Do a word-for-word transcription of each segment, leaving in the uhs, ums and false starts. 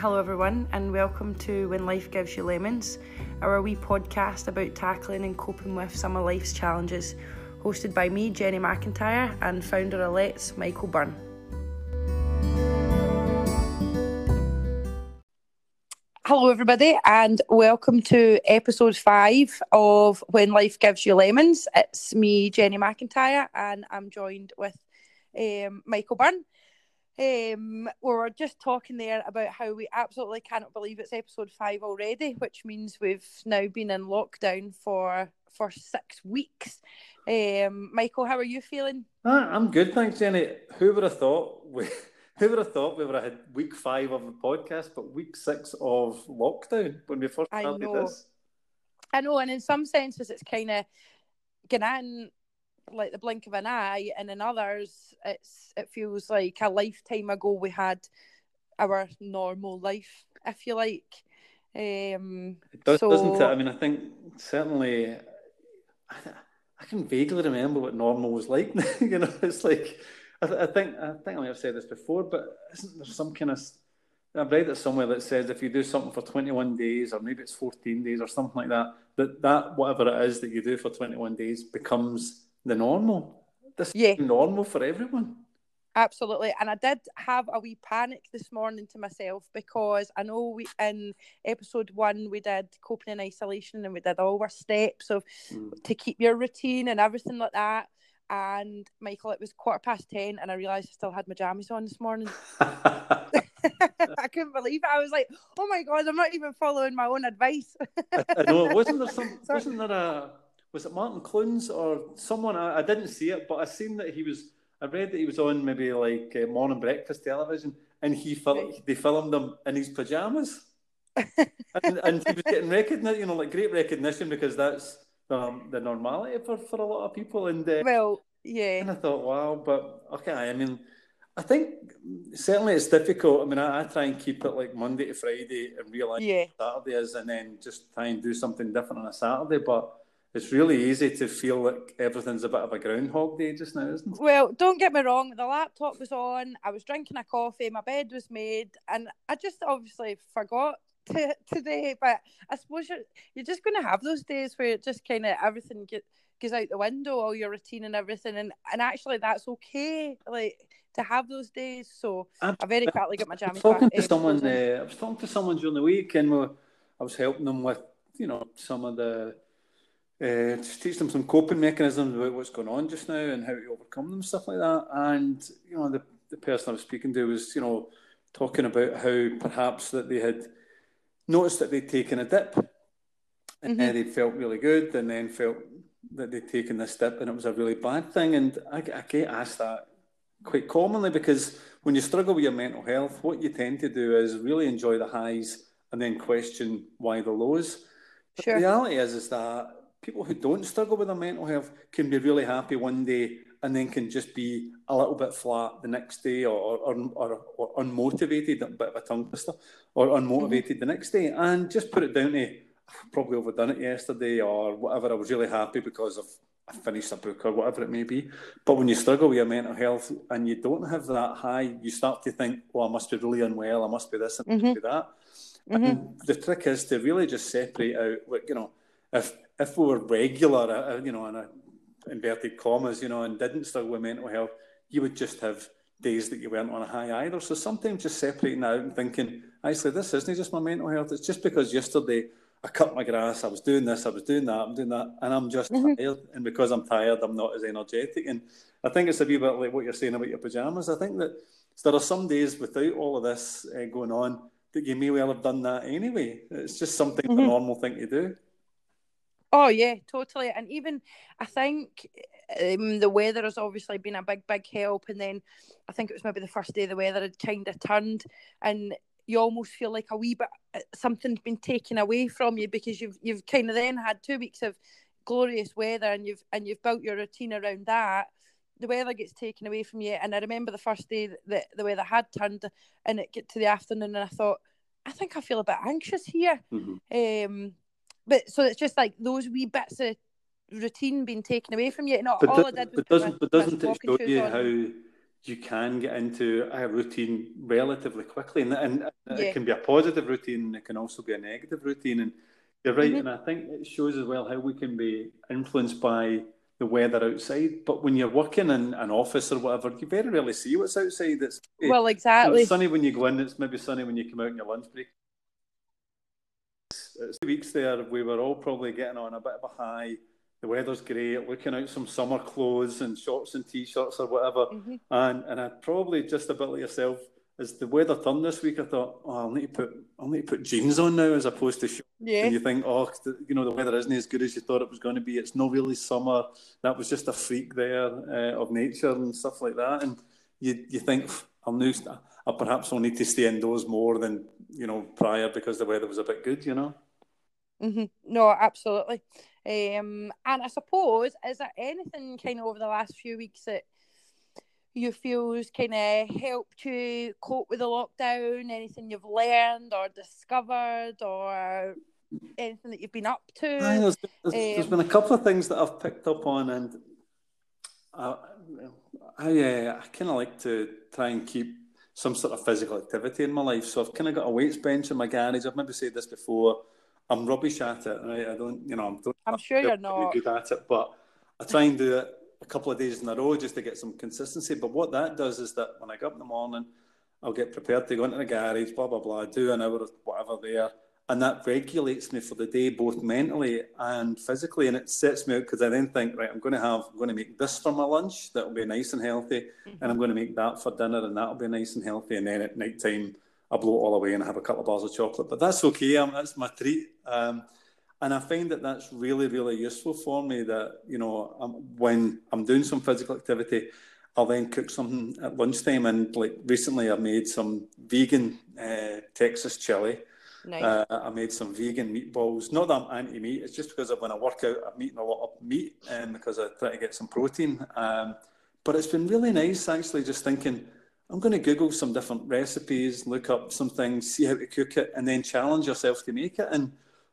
Hello everyone, and welcome to When Life Gives You Lemons, our wee podcast about tackling and coping with some of life's challenges, hosted by me, Jenny McIntyre, and founder of Let's, Michael Byrne. Hello everybody, and welcome to episode five of When Life Gives You Lemons. It's me, Jenny McIntyre, and I'm joined with um, Michael Byrne. Um, we were just talking there about how we absolutely cannot believe it's episode five already, which means we've now been in lockdown for for six weeks. Um, Michael, how are you feeling? Ah, I'm good, thanks, Jenny. Who would have thought we who would have thought we would have had week five of the podcast, but week six of lockdown when we first started this? I know, and in some senses it's kind of gonna. like the blink of an eye, and in others it's it feels like a lifetime ago we had our normal life, if you like. Um, it does, so... doesn't it? I mean, I think certainly I, I can vaguely remember what normal was like now. You know, it's like I, th- I think I think I may have said this before, but isn't there some kind of I've read it somewhere that says if you do something for twenty-one days, or maybe it's fourteen days or something like that, that that whatever it is that you do for twenty-one days becomes the normal. This yeah. is normal for everyone. Absolutely. And I did have a wee panic this morning to myself, because I know we in episode one we did coping in isolation, and we did all our steps of mm. to keep your routine and everything like that. And Michael, it was quarter past ten and I realised I still had my jammies on this morning. I couldn't believe it. I was like, oh my God, I'm not even following my own advice. I, I know. Wasn't there some Sorry. wasn't there a Was it Martin Clunes or someone? I, I didn't see it, but I seen that he was. I read that he was on maybe like uh, morning breakfast television, and he fil- they filmed him in his pajamas, and, and he was getting recognition. You know, like great recognition, because that's um, the normality for, for a lot of people. And uh, well, yeah. And I thought, wow, but okay. I mean, I think certainly it's difficult. I mean, I, I try and keep it like Monday to Friday, and realise yeah. what Saturday is, and then just try and do something different on a Saturday, but. It's really easy to feel like everything's a bit of a Groundhog Day just now, isn't it? Well, don't get me wrong. The laptop was on. I was drinking a coffee. My bed was made. And I just obviously forgot to, today. But I suppose you're, you're just going to have those days where it just kind of everything get, goes out the window, all your routine and everything. And, and actually, that's okay, like, to have those days. So I'm, I very quickly got my jammies back. Uh, uh, I was talking to someone during the week, and we, I was helping them with, you know, some of the... Uh, just teach them some coping mechanisms about what's going on just now and how to overcome them, stuff like that. And, you know, the, the person I was speaking to was, you know, talking about how perhaps that they had noticed that they'd taken a dip and mm-hmm. they felt really good, and then felt that they'd taken this dip and it was a really bad thing. And I, I get asked that quite commonly, because when you struggle with your mental health, what you tend to do is really enjoy the highs and then question why the lows. But sure. The reality is, is that people who don't struggle with their mental health can be really happy one day and then can just be a little bit flat the next day, or or, or, or unmotivated, a bit of a tongue twister, or unmotivated mm-hmm. the next day, and just put it down to, I've probably overdone it yesterday, or whatever, I was really happy because I've I finished a book, or whatever it may be. But when you struggle with your mental health and you don't have that high, you start to think, well, I must be really unwell, I must be this, and I must mm-hmm. be that. Mm-hmm. And the trick is to really just separate out, you know, if... If we were regular, uh, you know, in a, inverted commas, you know, and didn't struggle with mental health, you would just have days that you weren't on a high either. So sometimes just separating out and thinking, actually, this isn't just my mental health. It's just because yesterday I cut my grass, I was doing this, I was doing that, I'm doing that, and I'm just mm-hmm. tired. And because I'm tired, I'm not as energetic. And I think it's a wee bit like what you're saying about your pyjamas. I think that there are some days without all of this uh, going on that you may well have done that anyway. It's just something mm-hmm. a normal thing to do. Oh, yeah, totally. And even, I think, um, the weather has obviously been a big, big help. And then I think it was maybe the first day the weather had kind of turned, and you almost feel like a wee bit, something's been taken away from you, because you've you've kind of then had two weeks of glorious weather, and you've and you've built your routine around that. The weather gets taken away from you. And I remember the first day that the weather had turned and it got to the afternoon, and I thought, I think I feel a bit anxious here. Mm-hmm. Um But so it's just like those wee bits of routine being taken away from you. Not all I did was. But doesn't, but doesn't it show you how you can get into a routine relatively quickly, and, and yeah. it can be a positive routine, and it can also be a negative routine. And you're right, mm-hmm. and I think it shows as well how we can be influenced by the weather outside. But when you're working in an office or whatever, you very rarely see what's outside. It's well, exactly. It's sunny when you go in. It's maybe sunny when you come out on your lunch break. It's, it's two weeks there, we were all probably getting on a bit of a high. The weather's great, looking out some summer clothes and shorts and T-shirts or whatever. Mm-hmm. And and I probably, just a bit like yourself, as the weather turned this week, I thought, oh, I'll need to put I'll need to put jeans on now as opposed to shorts. Yeah. And you think, oh, you know, the weather isn't as good as you thought it was going to be. It's not really summer. That was just a freak there uh, of nature and stuff like that. And you you think, I'll now, I perhaps I'll need to stay indoors more than, you know, prior because the weather was a bit good, you know? Mm-hmm. No, absolutely. Um, and I suppose, is there anything kind of over the last few weeks that you feel has kind of helped you cope with the lockdown? Anything you've learned or discovered or anything that you've been up to? Aye, there's, there's, um, there's been a couple of things that I've picked up on, and I, I, uh, I kind of like to try and keep some sort of physical activity in my life. So I've kind of got a weights bench in my garage. I've maybe said this before. I'm rubbish at it, right? I don't, you know, I'm, don't, I'm sure you're not good at it, but I try and do it a couple of days in a row just to get some consistency. But what that does is that when I get up in the morning, I'll get prepared to go into the garage, blah, blah, blah, do an hour or whatever there. And that regulates me for the day, both mentally and physically. And it sets me out because I then think, right, I'm going to have, I'm going to make this for my lunch. That'll be nice and healthy. Mm-hmm. And I'm going to make that for dinner and that'll be nice and healthy. And then at night time, I blow it all away and I have a couple of bars of chocolate, but that's okay. Um, that's my treat. Um, and I find that that's really, really useful for me that, you know, um, when I'm doing some physical activity, I'll then cook something at lunchtime. And like recently I made some vegan uh, Texas chili. Nice. Uh, I made some vegan meatballs. Not that I'm anti-meat. It's just because of when I work out, I'm eating a lot of meat um, because I try to get some protein. Um, but it's been really nice actually just thinking, I'm going to Google some different recipes, look up some things, see how to cook it, and then challenge yourself to make it. And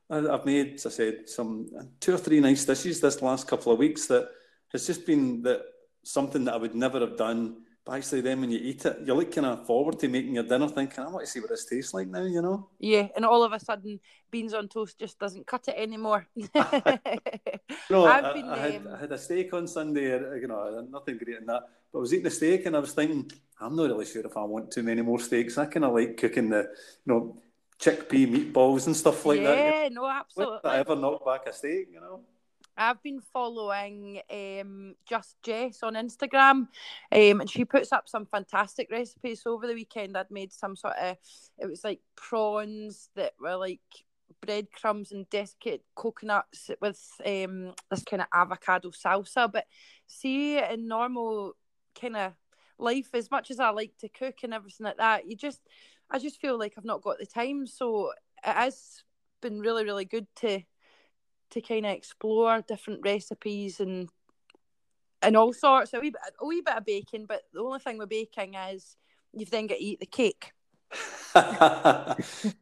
I've made, as I said, some two or three nice dishes this last couple of weeks that has just been that something that I would never have done. But actually then when you eat it, you're looking forward to making your dinner thinking, I want to see what this tastes like now, you know? Yeah, and all of a sudden, beans on toast just doesn't cut it anymore. No, I've I, been, I, had, um... I had a steak on Sunday, you know, nothing great in that. But I was eating a steak and I was thinking, I'm not really sure if I want too many more steaks. I kind of like cooking the, you know, chickpea meatballs and stuff like yeah, that. Yeah, no, absolutely. Would I ever knock back a steak, you know? I've been following um, Just Jess on Instagram, um, and she puts up some fantastic recipes. So over the weekend, I'd made some sort of, it was like prawns that were like breadcrumbs and desiccated coconuts with um, this kind of avocado salsa. But see, in normal kind of life, as much as I like to cook and everything like that, you just, I just feel like I've not got the time. So it has been really, really good to to kind of explore different recipes and and all sorts, a wee, bit, a wee bit of baking, but the only thing with baking is you've then got to eat the cake.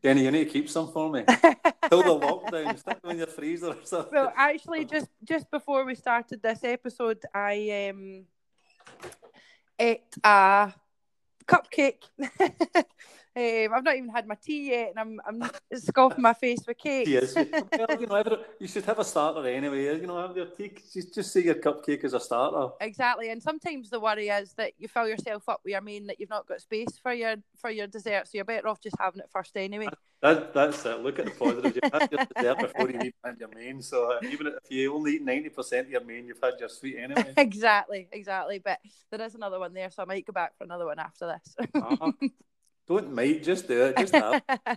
Jenny, you need to keep some for me. Till the lockdown, stick them in your freezer or something. Well, actually, just, just before we started this episode, I um, ate a cupcake. Um, I've not even had my tea yet, and I'm I'm scoffing my face with cake. Yes, well, you know, every, you should have a starter anyway. You know, have your tea. Just see your cupcake as a starter. Exactly, and sometimes the worry is that you fill yourself up with your main that you've not got space for your for your dessert, so you're better off just having it first anyway. That, that's it. Look at the positive. You've had your dessert before you even had your main. So uh, even if you only eat ninety percent of your main, you've had your sweet anyway. Exactly, exactly. But there is another one there, so I might go back for another one after this. uh-huh. Don't might, just do it, just have. But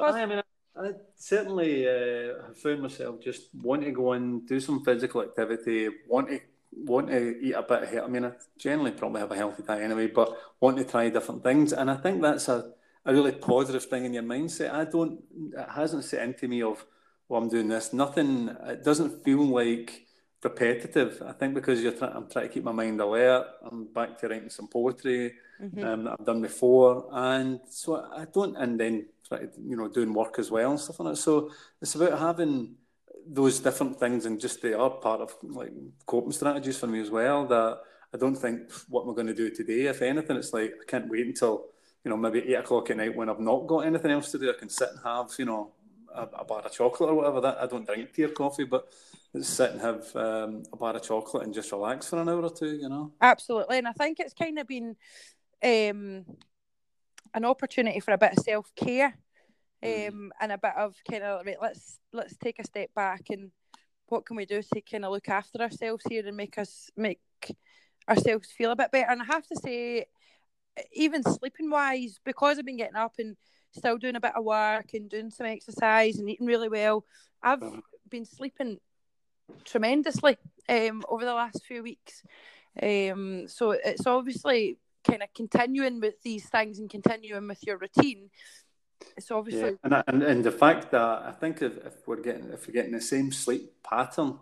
I, I mean, I, I certainly have uh, found myself just want to go and do some physical activity, want to want to eat a bit of health. I mean, I generally probably have a healthy diet anyway, but want to try different things. And I think that's a, a really positive thing in your mindset. I don't, it hasn't set into me of, well, I'm doing this, nothing, it doesn't feel like repetitive. I think because you're trying, I'm trying to keep my mind alert. I'm back to writing some poetry mm-hmm. um, that I've done before, and so I don't. And then try to, you know, doing work as well and stuff like that. So it's about having those different things, and just they are part of like coping strategies for me as well. That I don't think, what am I going to do today? If anything, it's like, I can't wait until, you know, maybe eight o'clock at night when I've not got anything else to do. I can sit and have, you know, a, a bar of chocolate or whatever. That I don't drink tea or coffee, but sit and have um, a bar of chocolate and just relax for an hour or two, you know? Absolutely. And I think it's kind of been um, an opportunity for a bit of self-care mm. um, and a bit of kind of, right, let's, let's take a step back and what can we do to kind of look after ourselves here and make us make ourselves feel a bit better. And I have to say, even sleeping wise, because I've been getting up and still doing a bit of work and doing some exercise and eating really well, I've been sleeping tremendously um, over the last few weeks. Um, so it's obviously kind of continuing with these things and continuing with your routine. It's obviously, yeah. and, I, and and the fact that I think if, if we're getting if we're getting the same sleep pattern,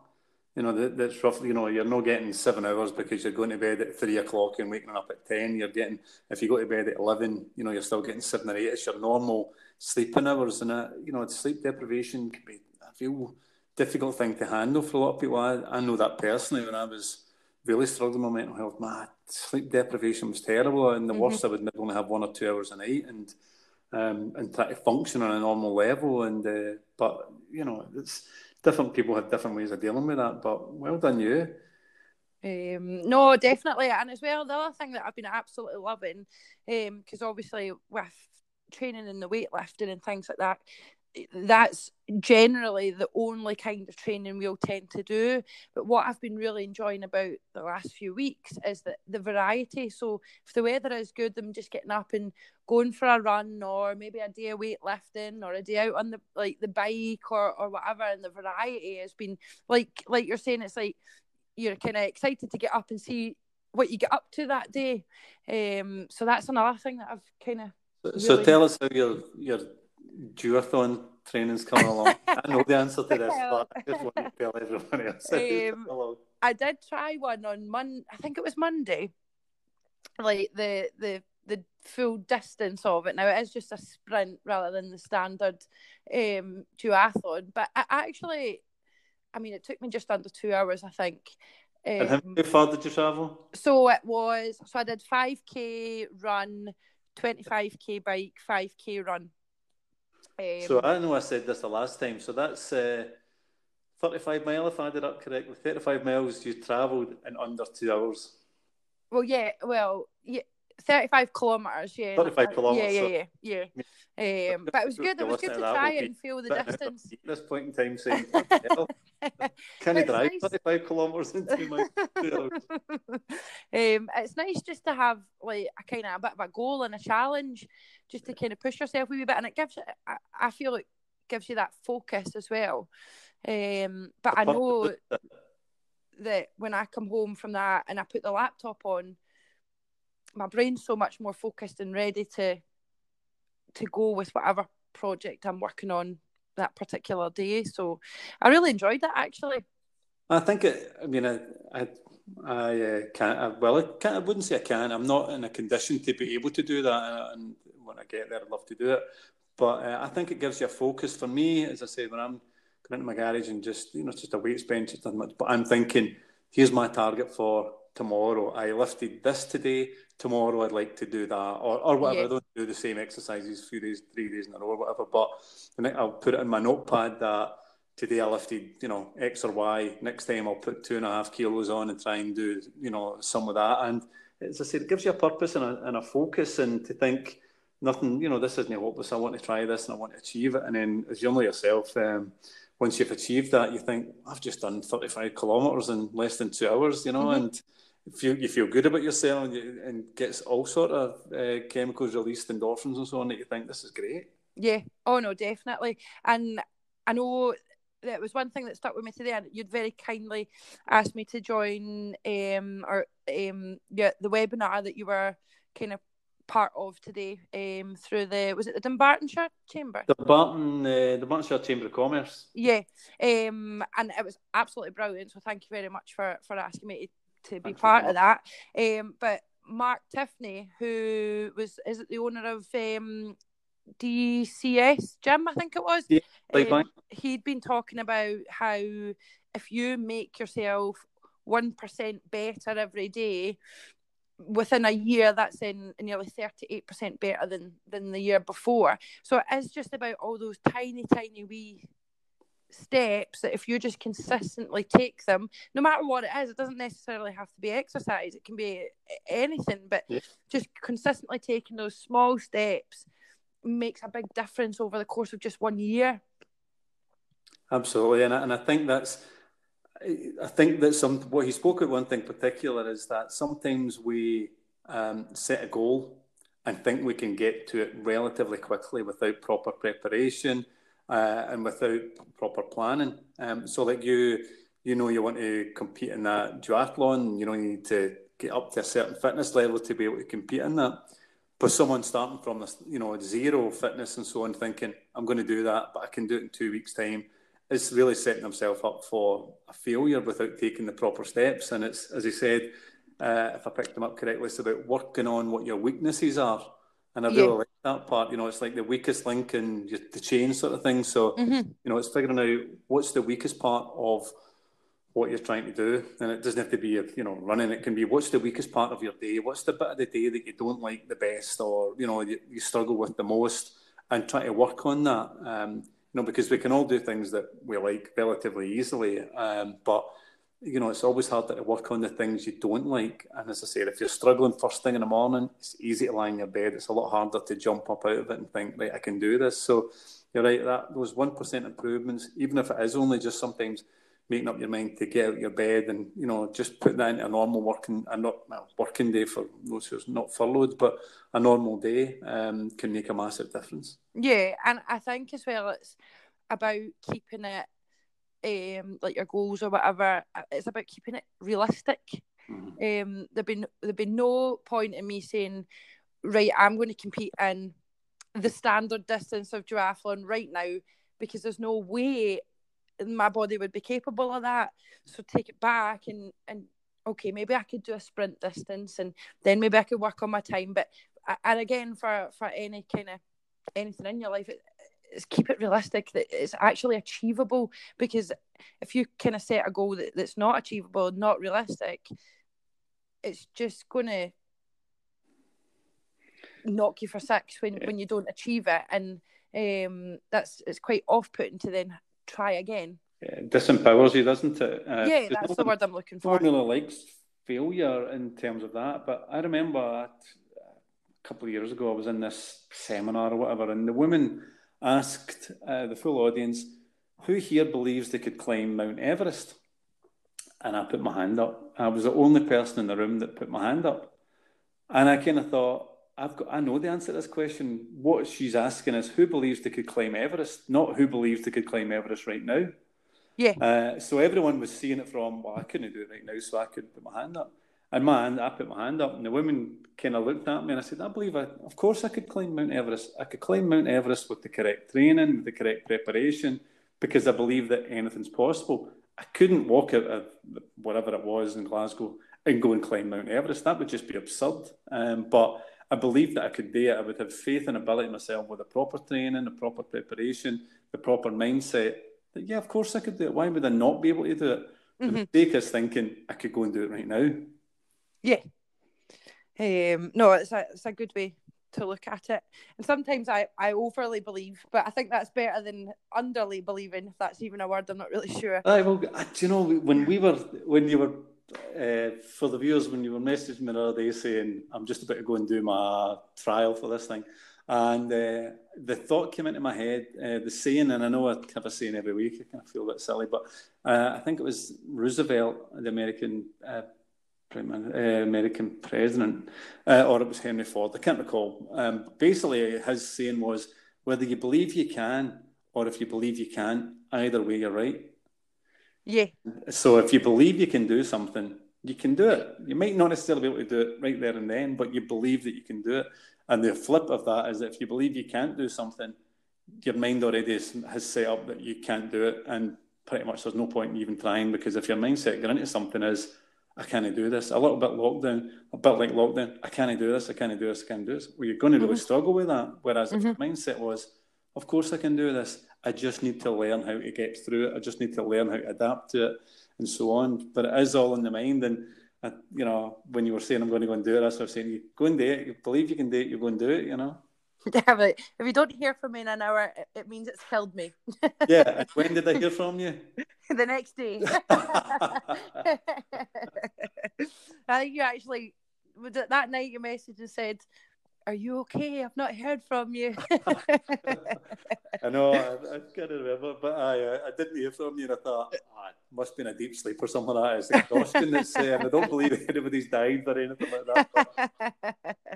you know, that, that's roughly, you know, you're not getting seven hours because you're going to bed at three o'clock and waking up at ten. You're getting, if you go to bed at eleven, you know, you're still getting seven or eight. It's your normal sleeping hours, and uh, you know, sleep deprivation can be a real difficult thing to handle for a lot of people. I, I know that personally. When I was really struggling with my mental health, my sleep deprivation was terrible, and the mm-hmm. worst I would maybe only have one or two hours a night, and Um, and try to function on a normal level, and uh, but you know, it's different. People have different ways of dealing with that. But well done, you. Um, no, definitely, and as well, the other thing that I've been absolutely loving, because um, obviously with training and the weightlifting and things like that, that's generally the only kind of training we'll tend to do. But what I've been really enjoying about the last few weeks is that the variety. So if the weather is good, then just getting up and going for a run, or maybe a day of weightlifting, or a day out on the like the bike or, or whatever. And the variety has been like like you're saying, it's like you're kind of excited to get up and see what you get up to that day. Um, so that's another thing that I've kind of. Really so tell us how your your duathlon training's coming along. I know the answer to this, but I just want to tell everyone else. Um, I did try one on Mon. I think it was Monday. Like the the. the full distance of it. Now it is just a sprint rather than the standard um, duathlon, but I actually, I mean, it took me just under two hours, I think. Um, and how, how far did you travel? So it was, so I did five K run, twenty-five K bike, five K run. Um, so I know I said this the last time, so that's uh, thirty-five mile, if I did that correctly, thirty-five miles you travelled in under two hours. Well, yeah, well, yeah, thirty-five kilometres, yeah. thirty-five kilometres. Yeah, yeah, yeah, yeah. Um, but it was good, it was good to try and feel the distance. At this point in time, saying, can you drive thirty-five kilometres in two miles? Um, it's nice just to have like a kind of a bit of a goal and a challenge, just to kind of push yourself a wee bit, and it gives, I, I feel it gives you that focus as well. Um, but I know that when I come home from that and I put the laptop on, my brain's so much more focused and ready to to go with whatever project I'm working on that particular day. So I really enjoyed that, actually. I think it, I mean, I I, I uh, can't, I, well, I, can't, I wouldn't say I can. I'm not in a condition to be able to do that. And when I get there, I'd love to do it. But uh, I think it gives you a focus. For me, as I say, when I'm going into my garage and just, you know, it's just a weights bench, it's not much, but I'm thinking, here's my target for tomorrow. I lifted this today. Tomorrow I'd like to do that, or, or whatever. Yeah. I don't do the same exercises a few days, three days in a row or whatever, but I'll put it in my notepad that today I lifted, you know, X or Y. Next time I'll put two and a half kilos on and try and do, you know, some of that. And as I said, it gives you a purpose and a, and a focus, and to think nothing, you know, this isn't hopeless. I want to try this and I want to achieve it. And then as you know yourself, um, once you've achieved that, you think, I've just done thirty-five kilometres in less than two hours, you know, mm-hmm. and Feel, you feel good about yourself, and, you, and gets all sort of uh, chemicals released, endorphins and so on, that you think, this is great. Yeah. Oh, no, definitely. And I know that was one thing that stuck with me today, and you'd very kindly asked me to join um, or, um, yeah, the webinar that you were kind of part of today um, through the, was it the Dunbartonshire Chamber? The Barton, uh, Dunbartonshire Chamber of Commerce. Yeah. Um, and it was absolutely brilliant, so thank you very much for, for asking me to to be part of that. Um, but Mark Tiffany, who was, is it the owner of um, D C S gym, I think it was? Yeah, um, he'd been talking about how if you make yourself one percent better every day, within a year that's in nearly thirty-eight percent better than than the year before. So it is just about all those tiny tiny wee steps that if you just consistently take them, no matter what it is, it doesn't necessarily have to be exercise, it can be anything, but yeah. just consistently taking those small steps makes a big difference over the course of just one year. Absolutely. And I, and I think that's I think that some what he spoke about, one thing particular is that sometimes we um, set a goal and think we can get to it relatively quickly without proper preparation uh, and without proper planning. Um, so like you, you know, you want to compete in that duathlon, you know, you need to get up to a certain fitness level to be able to compete in that. But someone starting from this, you know, zero fitness and so on, thinking I'm going to do that, but I can do it in two weeks' time. It's really setting himself up for a failure without taking the proper steps. And it's, as he said, uh, if I picked him up correctly, it's about working on what your weaknesses are. And I really yeah. like that part. You know, it's like the weakest link in the chain sort of thing. So, mm-hmm. you know, it's figuring out what's the weakest part of what you're trying to do. And it doesn't have to be, you know, running. It can be what's the weakest part of your day? What's the bit of the day that you don't like the best or, you know, you, you struggle with the most, and try to work on that. Um, You know, because we can all do things that we like relatively easily, um, but you know, it's always harder to work on the things you don't like. And as I said, if you're struggling first thing in the morning, it's easy to lie in your bed. It's a lot harder to jump up out of it and think, right, I can do this. So you're right, that those one percent improvements, even if it is only just sometimes making up your mind to get out of your bed and, you know, just put that into a normal working, a not well, working day for those who's not furloughed, but a normal day um, can make a massive difference. Yeah, and I think as well it's about keeping it, um, like your goals or whatever, it's about keeping it realistic. Mm-hmm. Um, there'd be, there'd be no point in me saying, right, I'm going to compete in the standard distance of duathlon right now, because there's no way my body would be capable of that. So take it back and, and okay, maybe I could do a sprint distance and then maybe I could work on my time. But, and again, for, for any kind of anything in your life, it, it's keep it realistic, that it's actually achievable, because if you kind of set a goal that, that's not achievable, not realistic, it's just going to knock you for six when, when you don't achieve it. And um, that's it's quite off-putting to then try again. Yeah, it disempowers you, doesn't it? Uh, yeah, that's the word I'm looking for. No one really likes failure in terms of that, but I remember a couple of years ago I was in this seminar or whatever, and the woman asked uh, the full audience, who here believes they could climb Mount Everest? And I put my hand up. I was the only person in the room that put my hand up. And I kind of thought, I've got, I know the answer to this question. What she's asking is who believes they could climb Everest, not who believes they could climb Everest right now. Yeah. Uh, so everyone was seeing it from, well, I couldn't do it right now, so I couldn't put my hand up. And my hand, I put my hand up, and the woman kind of looked at me, and I said, I believe I, of course I could climb Mount Everest. I could climb Mount Everest with the correct training, with the correct preparation, because I believe that anything's possible. I couldn't walk out of whatever it was in Glasgow and go and climb Mount Everest. That would just be absurd. Um, but I believe that I could do it. I would have faith and ability in myself with the proper training, the proper preparation, the proper mindset. That, yeah, of course I could do it. Why would I not be able to do it? Mm-hmm. The mistake is thinking I could go and do it right now. Yeah. Um, no, it's a, it's a good way to look at it. And sometimes I, I overly believe, but I think that's better than underly believing, if that's even a word. I'm not really sure. Aye, well, do you know, when we were, when you were, Uh, for the viewers, when you were messaging me the other day saying I'm just about to go and do my trial for this thing, and uh, the thought came into my head, uh, the saying, and I know I have a saying every week, I kind of feel a bit silly, but uh, I think it was Roosevelt, the American uh, American president, uh, or it was Henry Ford, I can't recall. Um, basically his saying was, whether you believe you can or if you believe you can't, either way you're right. Yeah. So if you believe you can do something, you can do it. You might not necessarily be able to do it right there and then, but you believe that you can do it. And the flip of that is that if you believe you can't do something, your mind already is, has set up that you can't do it. And pretty much there's no point in even trying, because if your mindset going into something is, I can't do this, a little bit lockdown, a bit like lockdown, I can't do this, I can't do this, I can't do this. Well, you're going to really mm-hmm. struggle with that. Whereas mm-hmm. if your mindset was, of course I can do this, I just need to learn how to get through it. I just need to learn how to adapt to it. and so on. But it is all in the mind. And, I, you know, when you were saying, I'm going to go and do it, I was saying, you go and do it. You believe you can do it, you go and do it, you know. Yeah, but if you don't hear from me in an hour, it means it's killed me. Yeah, and when did I hear from you? The next day. I think you actually, that night you messaged and said, are you okay? I've not heard from you. I know, I, I can't remember, but I I didn't hear from you, and I thought, oh, it must have been a deep sleep or something like that. It's exhausting. That's, um, I don't believe anybody's died or anything like that. But,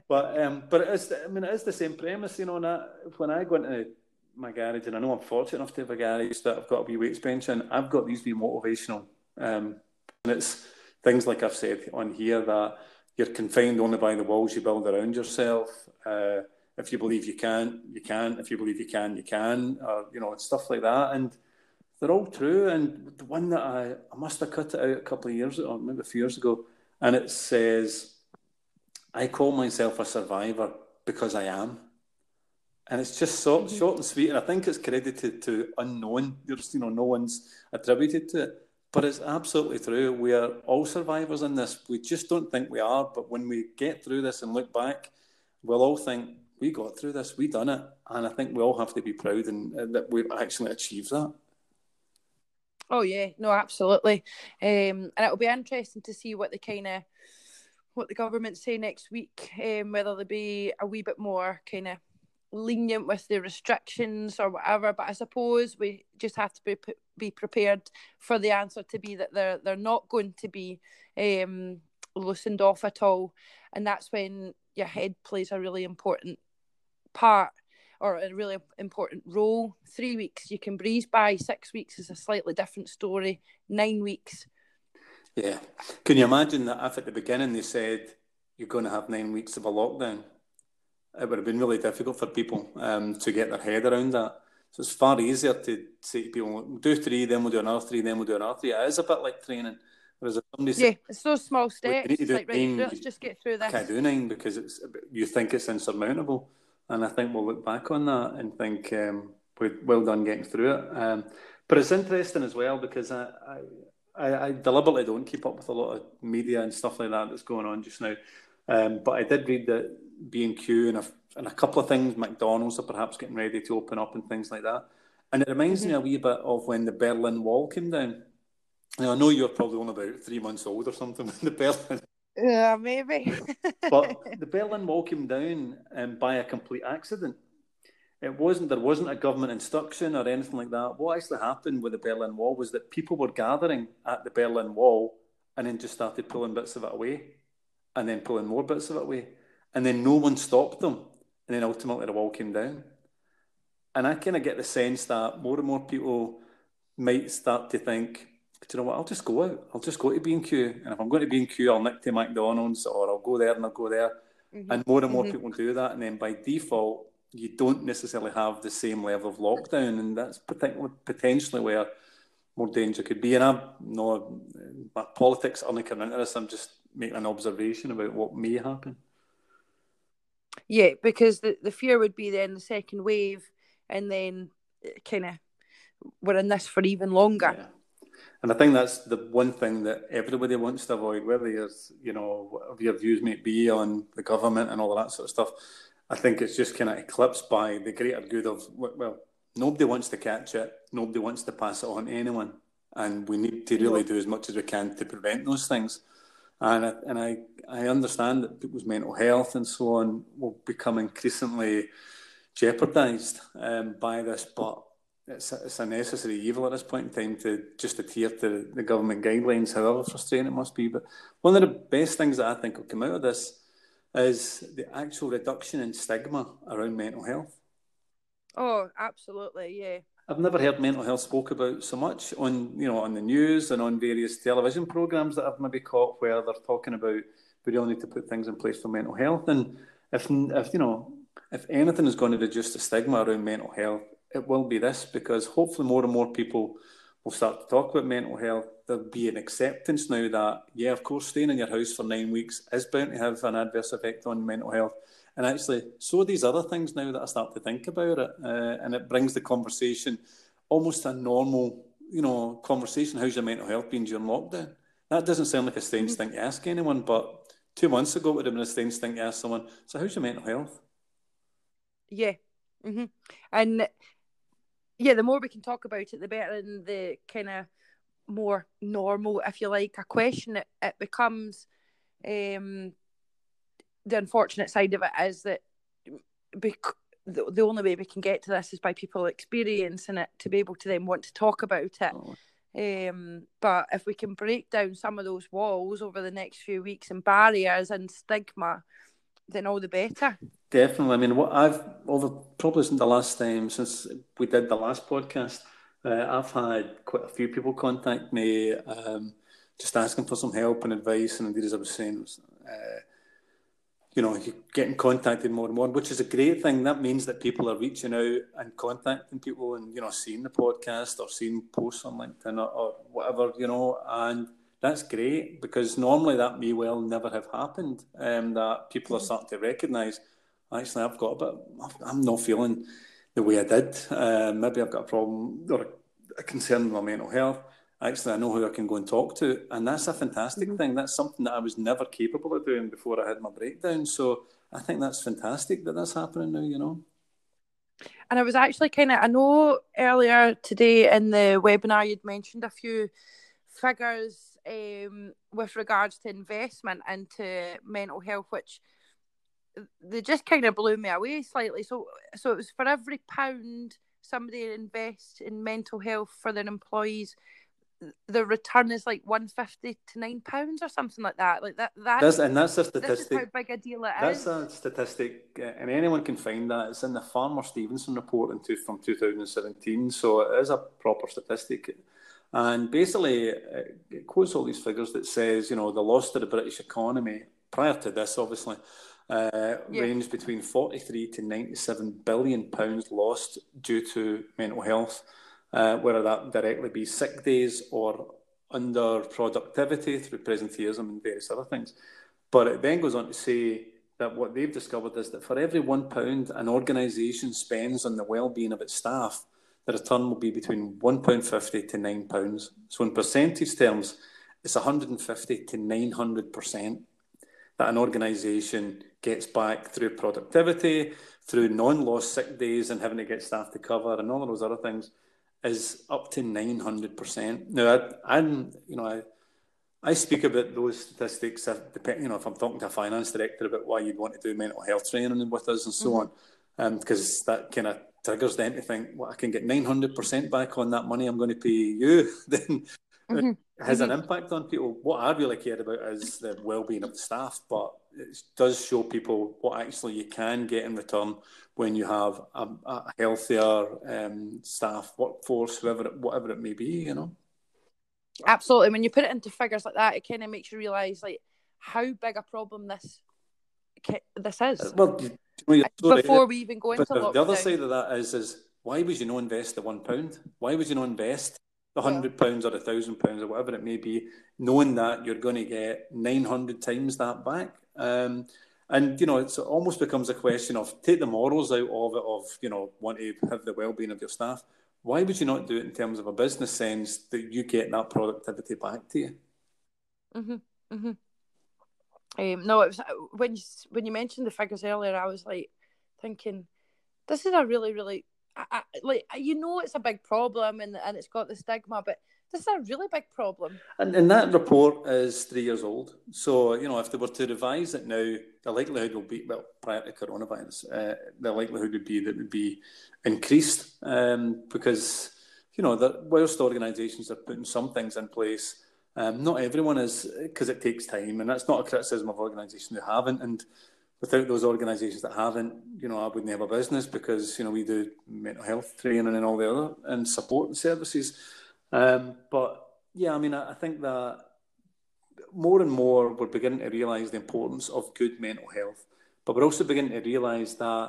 but, um, but it is, I mean, it is the same premise, you know, and I, when I go into my garage, and I know I'm fortunate enough to have a garage that I've got a wee weights bench in, I've got these wee motivational, um, and it's things like I've said on here that, you're confined only by the walls you build around yourself. Uh, if you believe you can, you can. If you believe you can, you can. Or, you know, and stuff like that. And they're all true. And the one that I, I must have cut it out a couple of years ago, or maybe a few years ago, and it says, I call myself a survivor because I am. And it's just so, mm-hmm. short and sweet. And I think it's credited to unknown. There's, you know, no one's attributed to it. But it's absolutely true. We are all survivors in this. We just don't think we are. But when we get through this and look back, we'll all think, we got through this, we done it. And I think we all have to be proud and, and that we've actually achieved that. Oh, yeah. No, absolutely. Um, and it'll be interesting to see what the kind of, what the government say next week, um, whether they be a wee bit more kind of lenient with the restrictions or whatever. But I suppose we just have to be be prepared for the answer to be that they're they're not going to be um, loosened off at all, and that's when your head plays a really important part or a really important role. Three weeks you can breeze by. Six weeks is a slightly different story. Nine weeks. Yeah, can you imagine that if at the beginning they said you're going to have nine weeks of a lockdown? It would have been really difficult for people um, to get their head around that. So it's far easier to say to people, we'll do three, then we'll do another three, then we'll do another three. It is a bit like training. Whereas if somebody says, yeah, it's those small steps. Well, it's like, right, nine, let's just get through this. I can't do nine because it's, you think it's insurmountable. And I think we'll look back on that and think, um, well done getting through it. Um, but it's interesting as well because I, I, I, I deliberately don't keep up with a lot of media and stuff like that that's going on just now. Um, but I did read that B and Q and a, and a couple of things, McDonald's are perhaps getting ready to open up and things like that. And it reminds mm-hmm. me a wee bit of when the Berlin Wall came down. Now, I know you're probably only about three months old or something when the Berlin... Yeah, uh, maybe. But the Berlin Wall came down um, by a complete accident. It wasn't, there wasn't a government instruction or anything like that. What actually happened with the Berlin Wall was that people were gathering at the Berlin Wall and then just started pulling bits of it away and then pulling more bits of it away. And then no one stopped them. And then ultimately the wall came down. And I kind of get the sense that more and more people might start to think, do you know what, I'll just go out. I'll just go to B and Q. And if I'm going to B and Q, I'll nip to McDonald's or I'll go there and I'll go there. Mm-hmm. And more and more mm-hmm. people do that. And then by default, you don't necessarily have the same level of lockdown. And that's particularly potentially where more danger could be. And I'm no, my politics aren't coming into this. I'm just making an observation about what may happen. Yeah, because the, the fear would be then the second wave, and then kind of we're in this for even longer. Yeah. And I think that's the one thing that everybody wants to avoid, whether you're, you know, whatever your views might be on the government and all that sort of stuff. I think it's just kind of eclipsed by the greater good of, well, nobody wants to catch it, nobody wants to pass it on to anyone, and we need to really do as much as we can to prevent those things. And I, and I, I understand that people's mental health and so on will become increasingly jeopardised um, by this, but it's a, it's a necessary evil at this point in time to just adhere to the government guidelines, however frustrating it must be. But one of the best things that I think will come out of this is the actual reduction in stigma around mental health. Oh, absolutely, yeah. I've never heard mental health spoke about so much on, you know, on the news and on various television programmes that I've maybe caught where they're talking about we all need to put things in place for mental health. And if, if you know, if anything is going to reduce the stigma around mental health, it will be this, because hopefully more and more people will start to talk about mental health. There'll be an acceptance now that, yeah, of course, staying in your house for nine weeks is bound to have an adverse effect on mental health. And actually, so these other things now that I start to think about it, uh, and it brings the conversation almost a normal you know, conversation, how's your mental health been during lockdown? That doesn't sound like a strange thing to ask anyone, but two months ago it would have been a strange thing to ask someone, so how's your mental health? Yeah. Mm-hmm. And yeah, the more we can talk about it, the better, and the kind of more normal, if you like, a question it, it becomes. Um, the unfortunate side of it is that bec- the, the only way we can get to this is by people experiencing it to be able to then want to talk about it. Oh. Um, but if we can break down some of those walls over the next few weeks and barriers and stigma, then all the better. Definitely. I mean, what I've over probably since the last time since we did the last podcast, uh, I've had quite a few people contact me, um, just asking for some help and advice. And indeed, as I was saying, uh, you know, you're getting contacted more and more, which is a great thing. That means that people are reaching out and contacting people, and you know, seeing the podcast or seeing posts on LinkedIn or, or whatever, you know, and. That's great, because normally that may well never have happened, um, that people are starting to recognise, actually, I've got a bit, I'm not feeling the way I did. Uh, maybe I've got a problem or a concern with my mental health. Actually, I know who I can go and talk to. And that's a fantastic mm-hmm. thing. That's something that I was never capable of doing before I had my breakdown. So I think that's fantastic that that's happening now, you know. And I was actually kind of, I know earlier today in the webinar, you'd mentioned a few figures Um, with regards to investment into mental health, which they just kind of blew me away slightly. So, so it was for every pound somebody invests in mental health for their employees, the return is like one fifty to nine pounds or something like that. Like that. that that's, and that's a statistic. This is how big a deal it that's is. That's a statistic, and anyone can find that. It's in the Farmer Stevenson report in two, from two thousand and seventeen. So it is a proper statistic. And basically, it quotes all these figures that says, you know, the loss to the British economy prior to this, obviously, uh, yeah. ranged between forty-three to ninety-seven billion pounds lost due to mental health, uh, whether that directly be sick days or under productivity through presenteeism and various other things. But it then goes on to say that what they've discovered is that for every one pound an organisation spends on the well-being of its staff, the return will be between one pound fifty to nine pounds. So in percentage terms, it's one hundred fifty to nine hundred percent that an organisation gets back through productivity, through non-lost sick days and having to get staff to cover and all of those other things, is up to nine hundred percent. Now, I, I'm, you know, I, I speak about those statistics, depending, you know, if I'm talking to a finance director about why you'd want to do mental health training with us and so mm-hmm. on, because um, that kind of triggers them to think, well, I can get nine hundred percent back on that money I'm going to pay you, then mm-hmm. it has mm-hmm. an impact on people. What I really care about is the well-being of the staff, but it does show people what actually you can get in return when you have a, a healthier um, staff workforce, whoever it, whatever it may be, you know? Absolutely. When you put it into figures like that, it kind of makes you realise, like, how big a problem this this is. Well, Well, before we even go into lockdown. The other side of that is, is why would you not invest the one pound? Why would you not invest the hundred pounds or a thousand pounds or whatever it may be, knowing that you're going to get nine hundred times that back? Um, and, you know, it's, it almost becomes a question of take the morals out of it, of, you know, want to have the well-being of your staff. Why would you not do it in terms of a business sense that you get that productivity back to you? Mm-hmm, mm-hmm. Um, no, it was when you, when you mentioned the figures earlier, I was like thinking, this is a really, really, I, I, like, you know, it's a big problem and and it's got the stigma, but this is a really big problem. And, and that report is three years old. So, you know, if they were to revise it now, the likelihood will be, well, prior to coronavirus, uh, the likelihood would be that it would be increased um, because, you know, that whilst organisations are putting some things in place, Um, not everyone is, because it takes time, and that's not a criticism of organisations that haven't, and without those organisations that haven't, you know, I wouldn't have a business because, you know, we do mental health training and all the other, and support and services. Um, but, yeah, I mean, I, I think that more and more we're beginning to realise the importance of good mental health, but we're also beginning to realise that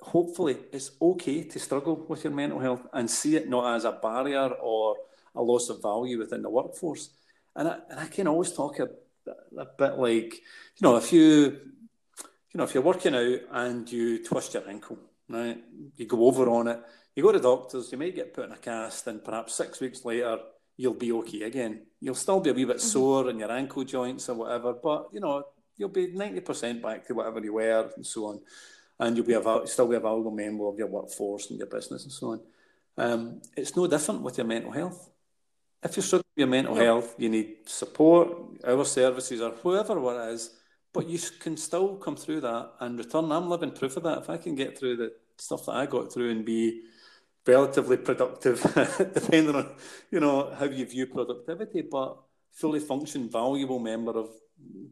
hopefully it's okay to struggle with your mental health and see it not as a barrier or a loss of value within the workforce. And I, and I can always talk a, a bit like, you know, if you, you know, if you're working out and you twist your ankle, right? You go over on it, you go to doctors, you might get put in a cast, and perhaps six weeks later, you'll be okay again. You'll still be a wee bit mm-hmm. sore in your ankle joints or whatever, but, you know, you'll be ninety percent back to whatever you were and so on. And you'll be a, still be a valuable member of your workforce and your business and so on. Um, it's no different with your mental health. If you're struggling with your mental yep. health, you need support, our services or whoever it is, but you can still come through that and return. I'm living proof of that. If I can get through the stuff that I got through and be relatively productive, depending on, you know, how you view productivity, but fully functioned, valuable member of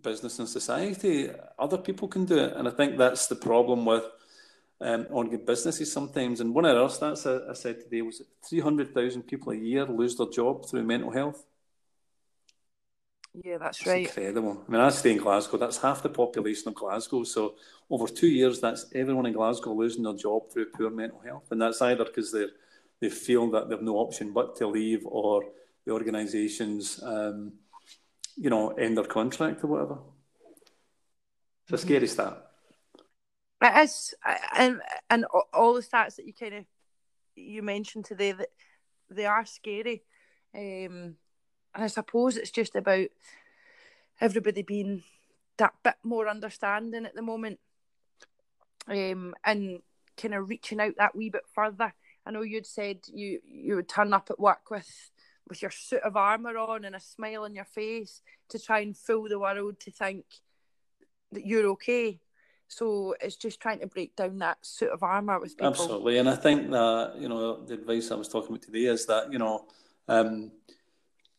business and society, other people can do it. And I think that's the problem with um, ongoing businesses sometimes. And one of our stats I, I said today was three hundred thousand people a year lose their job through mental health. Yeah, that's, that's right. Incredible. I mean, I stay in Glasgow. That's half the population of Glasgow. So over two years, that's everyone in Glasgow losing their job through poor mental health. And that's either because they they feel that they've no option but to leave, or the organisations, um, you know, end their contract or whatever. It's a mm-hmm. scary stat. It is, and and all the stats that you kind of you mentioned today, that they are scary. Um, And I suppose it's just about everybody being that bit more understanding at the moment, um, and kind of reaching out that wee bit further. I know you'd said you, you would turn up at work with, with your suit of armour on and a smile on your face to try and fool the world to think that you're okay. So it's just trying to break down that suit of armour with people. Absolutely. And I think that, you know, the advice I was talking about today is that, you know... Um,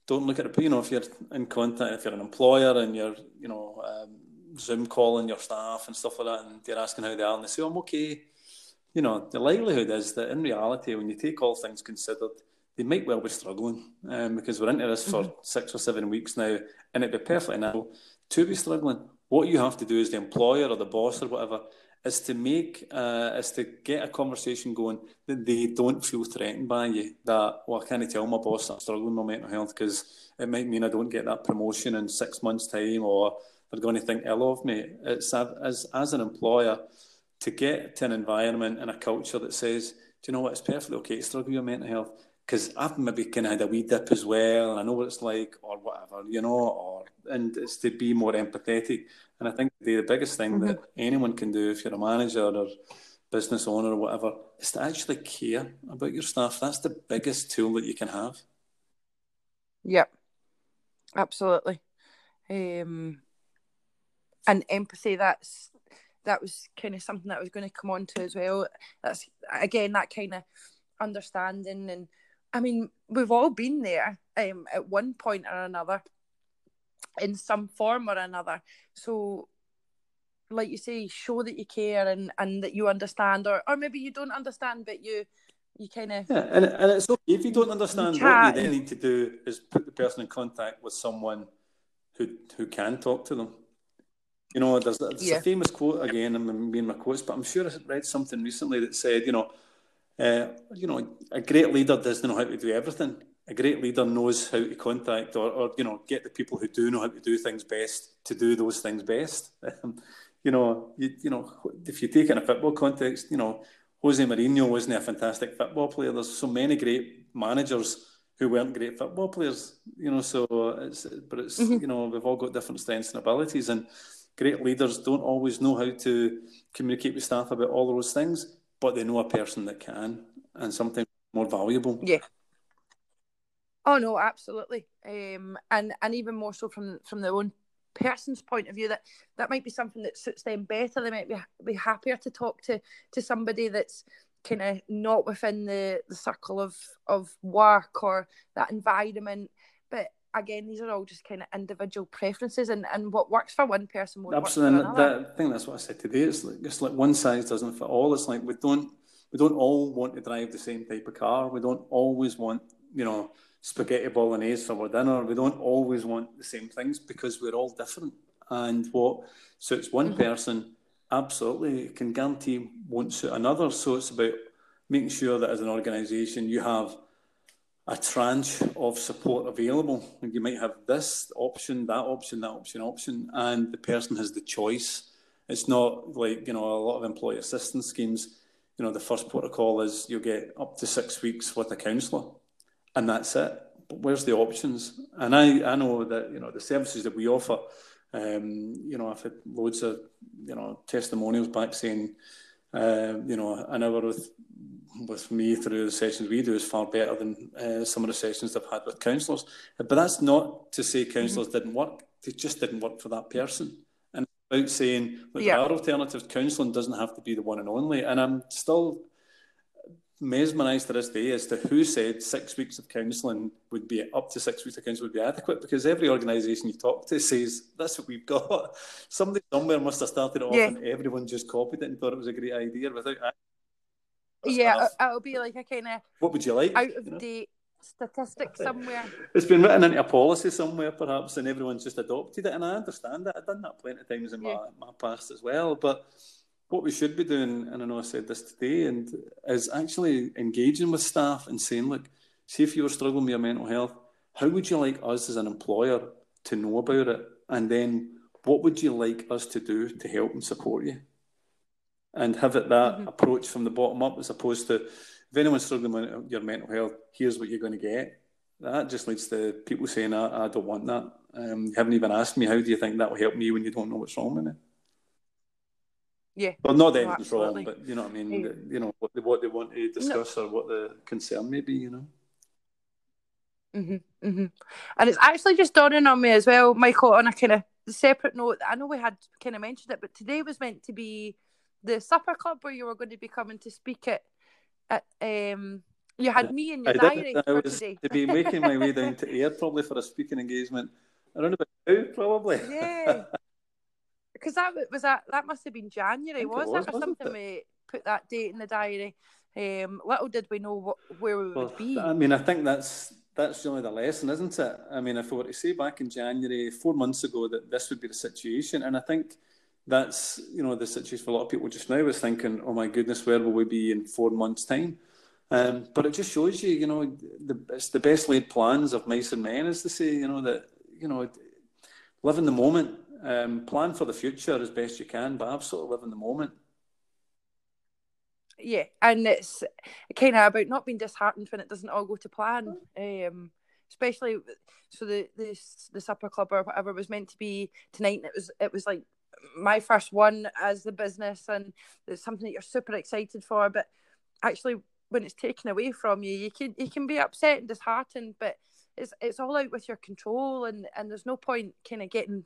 Don't look at it, you know, if you're in contact, if you're an employer and you're, you know, um, Zoom calling your staff and stuff like that, and they're asking how they are and they say, oh, I'm okay. You know, the likelihood is that in reality, when you take all things considered, they might well be struggling um, because we're into this for mm-hmm. six or seven weeks now, and it'd be perfectly natural to be struggling. What you have to do as the employer or the boss or whatever is to make, uh, is to get a conversation going that they don't feel threatened by you, that, well, I can't tell my boss that I'm struggling with my mental health because it might mean I don't get that promotion in six months' time, or they're going to think ill of me. It's as, as an employer to get to an environment and a culture that says, do you know what, it's perfectly okay to struggle with your mental health because I've maybe kind of had a wee dip as well and I know what it's like or whatever, you know, or and it's to be more empathetic. And I think the, the biggest thing mm-hmm. that anyone can do if you're a manager or business owner or whatever is to actually care about your staff. That's the biggest tool that you can have. Yep, absolutely. Um, and empathy, that's that was kind of something that I was going to come on to as well. That's, again, that kind of understanding. And I mean, we've all been there um, at one point or another, in some form or another. So, like you say, show that you care and, and that you understand, or, or maybe you don't understand, but you you kind of... Yeah, and, and it's okay. If you don't understand, you what you then need to do is put the person in contact with someone who who can talk to them. You know, there's, there's yeah. a famous quote, again, I'm being my quotes, but I'm sure I read something recently that said, you know, uh, you know, a great leader doesn't know how to do everything. A great leader knows how to contact or, or, you know, get the people who do know how to do things best to do those things best. Um, you know, you, you know, if you take it in a football context, you know, Jose Mourinho wasn't a fantastic football player. There's so many great managers who weren't great football players, you know, so it's, but it's, mm-hmm. you know, we've all got different strengths and abilities, and great leaders don't always know how to communicate with staff about all those things, but they know a person that can, and sometimes more valuable. Yeah. Oh no, absolutely, um, and and even more so from from their own person's point of view, that that might be something that suits them better. They might be be happier to talk to, to somebody that's kind of not within the, the circle of of work or that environment. But again, these are all just kind of individual preferences, and, and what works for one person won't absolutely work for another. That, I think that's what I said today. It's like it's like one size doesn't fit all. It's like we don't we don't all want to drive the same type of car. We don't always want, you know, spaghetti bolognese for our dinner. We don't always want the same things because we're all different. And what suits one mm-hmm. person, absolutely, can guarantee won't suit another. So it's about making sure that as an organisation you have a tranche of support available. You might have this option, that option, that option, option, and the person has the choice. It's not like, you know, a lot of employee assistance schemes. you know, the first protocol is you'll get up to six weeks with a counsellor and that's it. But where's the options? And I, I know that, you know, the services that we offer, um, you know, I've had loads of, you know, testimonials back saying, uh, you know, an hour with, with me through the sessions we do is far better than uh, some of the sessions they've had with counsellors. But that's not to say counsellors mm-hmm. didn't work. They just didn't work for that person. And about saying, look, yeah. our alternative counselling doesn't have to be the one and only. And I'm still mesmerised to this day as to who said six weeks of counselling would be, up to six weeks of counselling would be adequate, because every organisation you talk to says, that's what we've got. Somebody somewhere must have started it off yeah. and everyone just copied it and thought it was a great idea without asking. Yeah, it'll be like a kind of... What would you like? Out of you know? date. Statistic somewhere. It's been written into a policy somewhere, perhaps, and everyone's just adopted it. And I understand that. I've done that plenty of times in yeah. my, my past as well. But what we should be doing, and I know I said this today, and is actually engaging with staff and saying, look, see if you were struggling with your mental health, how would you like us as an employer to know about it? And then what would you like us to do to help and support you? And have it that mm-hmm. approach from the bottom up, as opposed to, if anyone's struggling with your mental health, here's what you're going to get. That just leads to people saying, I, I don't want that. Um, you haven't even asked me, how do you think that will help me when you don't know what's wrong with me? Yeah. Well, not that anything's oh, wrong, but you know what I mean? Yeah. You know, what they, what they want to discuss no. or what the concern may be, you know? Mm-hmm, mm-hmm. And it's actually just dawning on me as well, Michael, on a kind of separate note. I know we had kind of mentioned it, but today was meant to be the supper club where you were going to be coming to speak at. At, um, you had me in your I diary I was today. To be making my way down to air probably for a speaking engagement around about now, probably. Yeah, because that was that. That must have been January, was, was that, or something? It? We put that date in the diary. Um, little did we know what, where we well, would be. I mean, I think that's that's really the lesson, isn't it? I mean, if we were to say back in January, four months ago, that this would be the situation, and I think. That's, you know, the situation for a lot of people just now is thinking, oh my goodness, where will we be in four months' time? Um, but it just shows you, you know, the, it's the best laid plans of mice and men, as they say, you know, that, you know, live in the moment, um, plan for the future as best you can, but absolutely live in the moment. Yeah, and it's kind of about not being disheartened when it doesn't all go to plan. Um especially, so the, the, the supper club or whatever was meant to be tonight, and it was, it was like, my first one as the business, and it's something that you're super excited for, but actually when it's taken away from you, you can you can be upset and disheartened, but it's it's all out with your control, and, and there's no point kind of getting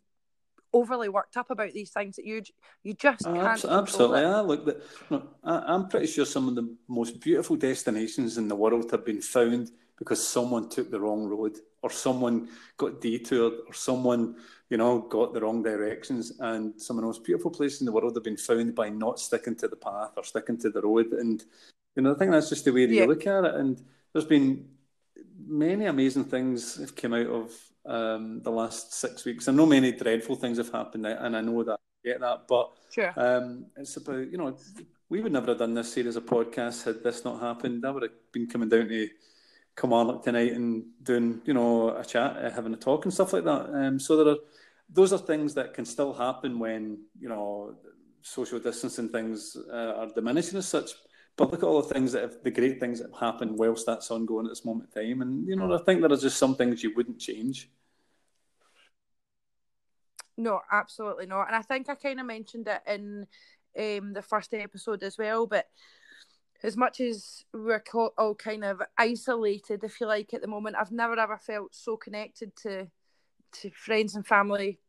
overly worked up about these things that you you just oh, can't absolutely. I look, that you know, I, I'm pretty sure some of the most beautiful destinations in the world have been found because someone took the wrong road, or someone got detoured, or someone, you know, got the wrong directions. And some of the most beautiful places in the world have been found by not sticking to the path or sticking to the road. And, you know, I think that's just the way that yeah. you look at it. And there's been many amazing things have come out of um, the last six weeks. I know many dreadful things have happened, and I know that, I get that. But sure. um, it's about, you know, we would never have done this series of podcasts had this not happened. I would have been coming down to Kilmarnock tonight and doing, you know, a chat, having a talk and stuff like that. Um, so there are, those are things that can still happen when, you know, social distancing things uh, are diminishing as such. But look at all the things that have, the great things that have happened whilst that's ongoing at this moment in time. And, you know, I think there are just some things you wouldn't change. No, absolutely not. And I think I kind of mentioned it in um, the first episode as well, but as much as we're all kind of isolated, if you like, at the moment, I've never ever felt so connected to to friends and family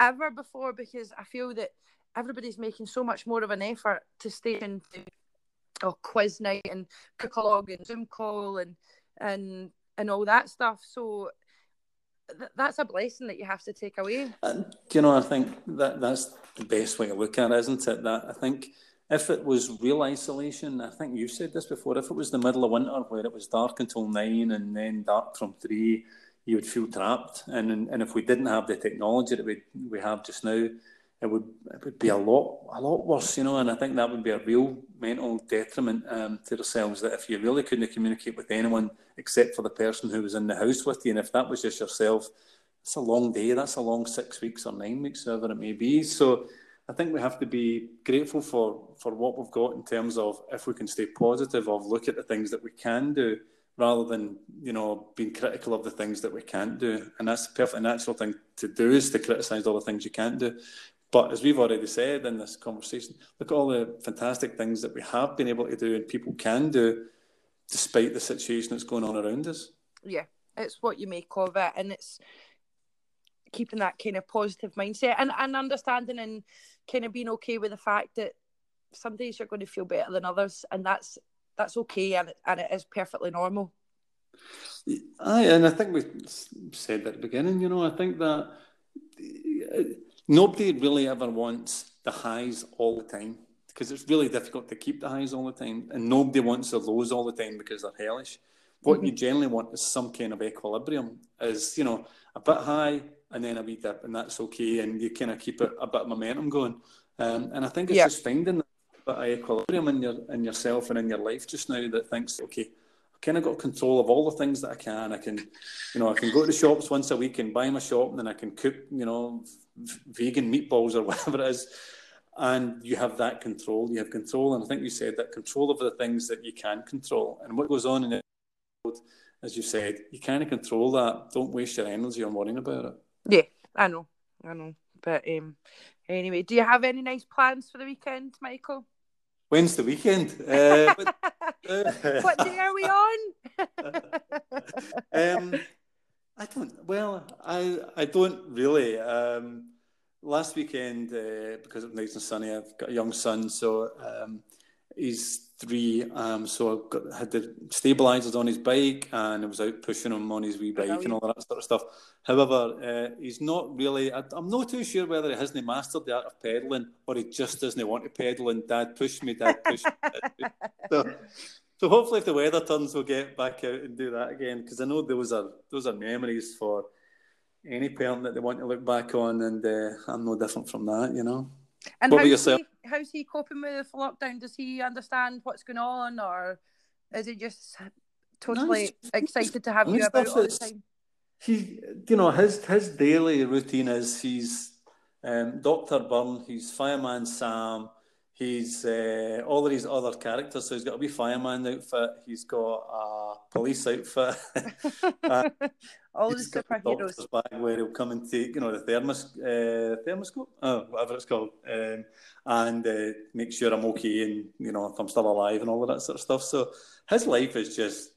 ever before, because I feel that everybody's making so much more of an effort to stay into oh, quiz night and cook-along and Zoom call and and and all that stuff. So th- that's a blessing that you have to take away. Uh, you know, I think that that's the best way to look at it, isn't it? That I think. If it was real isolation, I think you've said this before, if it was the middle of winter where it was dark until nine and then dark from three, you would feel trapped. And and if we didn't have the technology that we we have just now, it would it would be a lot a lot worse, you know. And I think that would be a real mental detriment um, to ourselves, that if you really couldn't communicate with anyone except for the person who was in the house with you, and if that was just yourself, it's a long day. That's a long six weeks or nine weeks, however it may be. So I I think we have to be grateful for, for what we've got in terms of if we can stay positive, of look at the things that we can do rather than, you know, being critical of the things that we can't do. And that's the perfectly natural thing to do, is to criticise all the things you can't do. But as we've already said in this conversation, look at all the fantastic things that we have been able to do and people can do despite the situation that's going on around us. Yeah, it's what you make of it, and it's keeping that kind of positive mindset and, and understanding and kind of being okay with the fact that some days you're going to feel better than others, and that's that's okay, and it, and it is perfectly normal. Aye, and I think we said that at the beginning, you know, I think that nobody really ever wants the highs all the time, because it's really difficult to keep the highs all the time, and nobody wants the lows all the time because they're hellish. What mm-hmm. you generally want is some kind of equilibrium, is, you know, a bit high and then a wee dip, and that's okay, and you kind of keep it, a bit of momentum going. Um, and I think it's yeah. just finding a bit of equilibrium in, your, in yourself and in your life just now that thinks, okay, I've kind of got control of all the things that I can. I can, you know, I can go to the shops once a week and buy my shop, and then I can cook, you know, v- vegan meatballs or whatever it is. And you have that control. You have control, and I think you said that control over the things that you can control. And what goes on in the world, as you said, you kind of control that. Don't waste your energy on worrying about it. Yeah, I know, I know. But um, anyway, do you have any nice plans for the weekend, Michael? When's the weekend? Uh, but, uh, what day are we on? um, I don't. Well, I I don't really. Um, last weekend, uh, because it's nice and sunny, I've got a young son, so um, he's three. Um, so I got, had the stabilisers on his bike, and I was out pushing him on his wee bike and all that sort of stuff. However, uh, he's not really, I, I'm not too sure whether he hasn't mastered the art of pedalling or he just doesn't want to pedal, and dad push me, dad push me. Dad push me. So, so hopefully if the weather turns, we'll get back out and do that again, because I know those are, those are memories for any parent that they want to look back on, and uh, I'm no different from that, you know. And how's he, how's he coping with lockdown? Does he understand what's going on, or is he just totally no, excited to have you about all the time? He, you know, his his daily routine is he's um, Doctor Byrne, he's Fireman Sam, he's uh, all of his other characters. So he's got a wee fireman outfit, he's got a police outfit, uh, all the superheroes bag where he'll come and take, you know, the thermos, uh, thermoscope, oh, whatever it's called, um, and uh, make sure I'm okay, and you know if I'm still alive and all of that sort of stuff. So his life is just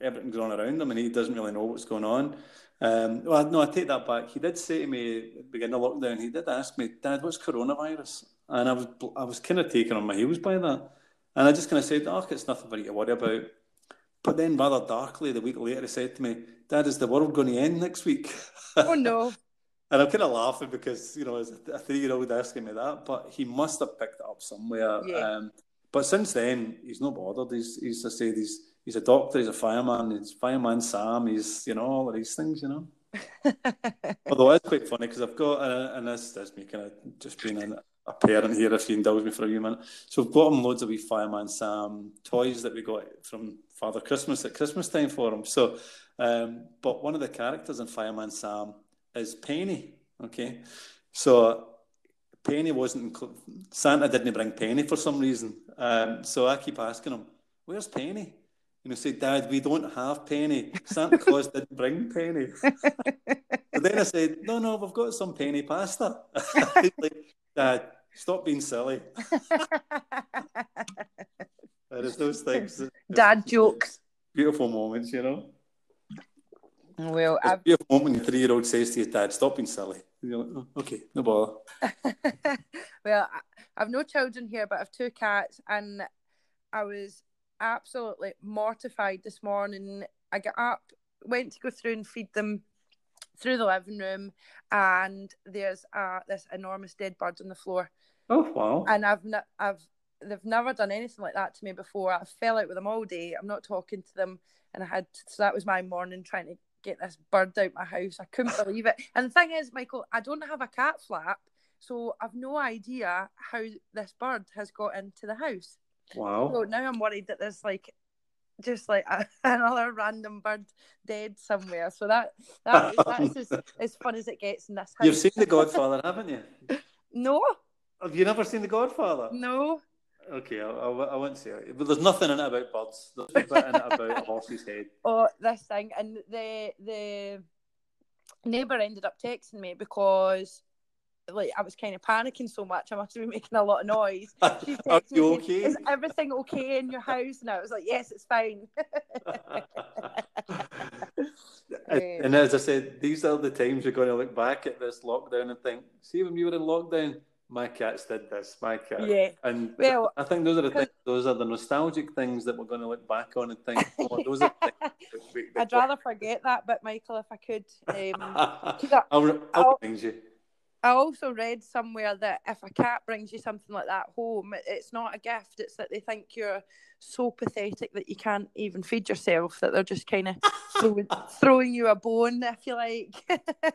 everything going on around him, and he doesn't really know what's going on. Um, well, no, I take that back. He did say to me at the beginning of lockdown, he did ask me, "Dad, what's coronavirus?" And I was I was kind of taken on my heels by that. And I just kind of said, oh, it's nothing for you to worry about. But then rather darkly, the week later, he said to me, "Dad, is the world going to end next week?" Oh, no. And I'm kind of laughing because, you know, as a three-year-old asking me that, but he must have picked it up somewhere. Yeah. Um, but since then, he's not bothered. He's, he's I said, he's, he's a doctor, he's a fireman, he's Fireman Sam, he's, you know, all of these things, you know. Although it's quite funny because I've got, uh, and this is me kind of just being in it. A parent here, if you indulge me for a few minutes. So we've got him loads of wee Fireman Sam toys that we got from Father Christmas at Christmas time for him. So, um, but one of the characters in Fireman Sam is Penny, okay? So Penny wasn't, incl- Santa didn't bring Penny for some reason. Um, so I keep asking him, "Where's Penny?" And he'll say, "Dad, we don't have Penny. Santa Claus didn't bring Penny." So then I said, no, no, we've got some Penny pasta. He's like, "Dad, stop being silly." There is those things. Dad jokes. Beautiful moments, you know. Well, it's a beautiful moment when a three-year-old says to you, "Dad, stop being silly." And you're like, "Oh, okay, no bother." Well, I've no children here, but I've two cats, and I was absolutely mortified this morning. I got up, went to go through and feed them through the living room, and there's uh, this enormous dead bird on the floor. Oh wow! And I've n- I've they've never done anything like that to me before. I fell out with them all day. I'm not talking to them, and I had to, so that was my morning trying to get this bird out my house. I couldn't believe it. And the thing is, Michael, I don't have a cat flap, so I've no idea how this bird has got into the house. Wow! So now I'm worried that there's like. Just like a, another random bird dead somewhere. So that, that that's as, as fun as it gets in this house. You've seen The Godfather, haven't you? No. Have you never seen The Godfather? No. Okay, I, I, I won't say it. But there's nothing in it about birds. There's a bit in it about a horse's head. Oh, this thing. And the the neighbour ended up texting me because like I was kind of panicking so much. I must have been making a lot of noise. She texted Are you me, okay? Is everything okay in your house? And I was like, yes, it's fine. And, and as I said, these are the times you're going to look back at this lockdown and think, see, when you were in lockdown, my cats did this, my cat. Yeah. And well, I think those are the things, those are the nostalgic things that we're going to look back on and think, oh, those are things that we, that I'd rather work. Forget that, but Michael, if I could. Um, I, I'll, I'll remind you. I also read somewhere that if a cat brings you something like that home, it's not a gift. It's that they think you're so pathetic that you can't even feed yourself, that they're just kind of throwing, throwing you a bone, if you like.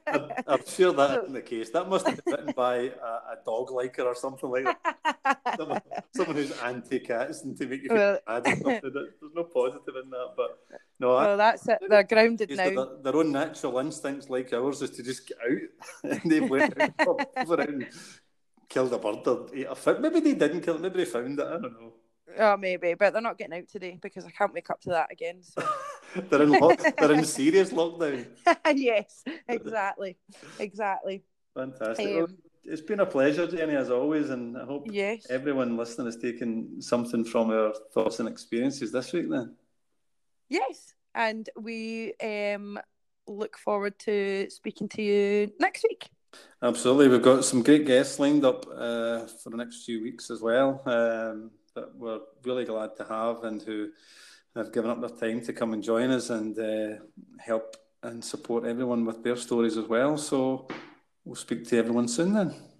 I'm, I'm sure that so, isn't the case. That must have been written by a, a dog liker or something like that. Someone, someone who's anti-cats and to make you feel well, bad or something. There's no positive in that, but no. Well, I, that's it. They're grounded now. Their, their own natural instincts, like ours, is to just get out. And they went out. Killed a bird or ate a fish. Maybe they didn't kill it, maybe they found it, I don't know. Oh, maybe, but they're not getting out today because I can't wake up to that again. So. they're, in lo- they're in serious lockdown. Yes, exactly, exactly. Fantastic. Um, well, it's been a pleasure, Jenny, as always, and I hope yes. everyone listening has taken something from our thoughts and experiences this week then. Yes, and we um, look forward to speaking to you next week. Absolutely, we've got some great guests lined up uh, for the next few weeks as well um, that we're really glad to have and who have given up their time to come and join us and uh, help and support everyone with their stories as well. So we'll speak to everyone soon then.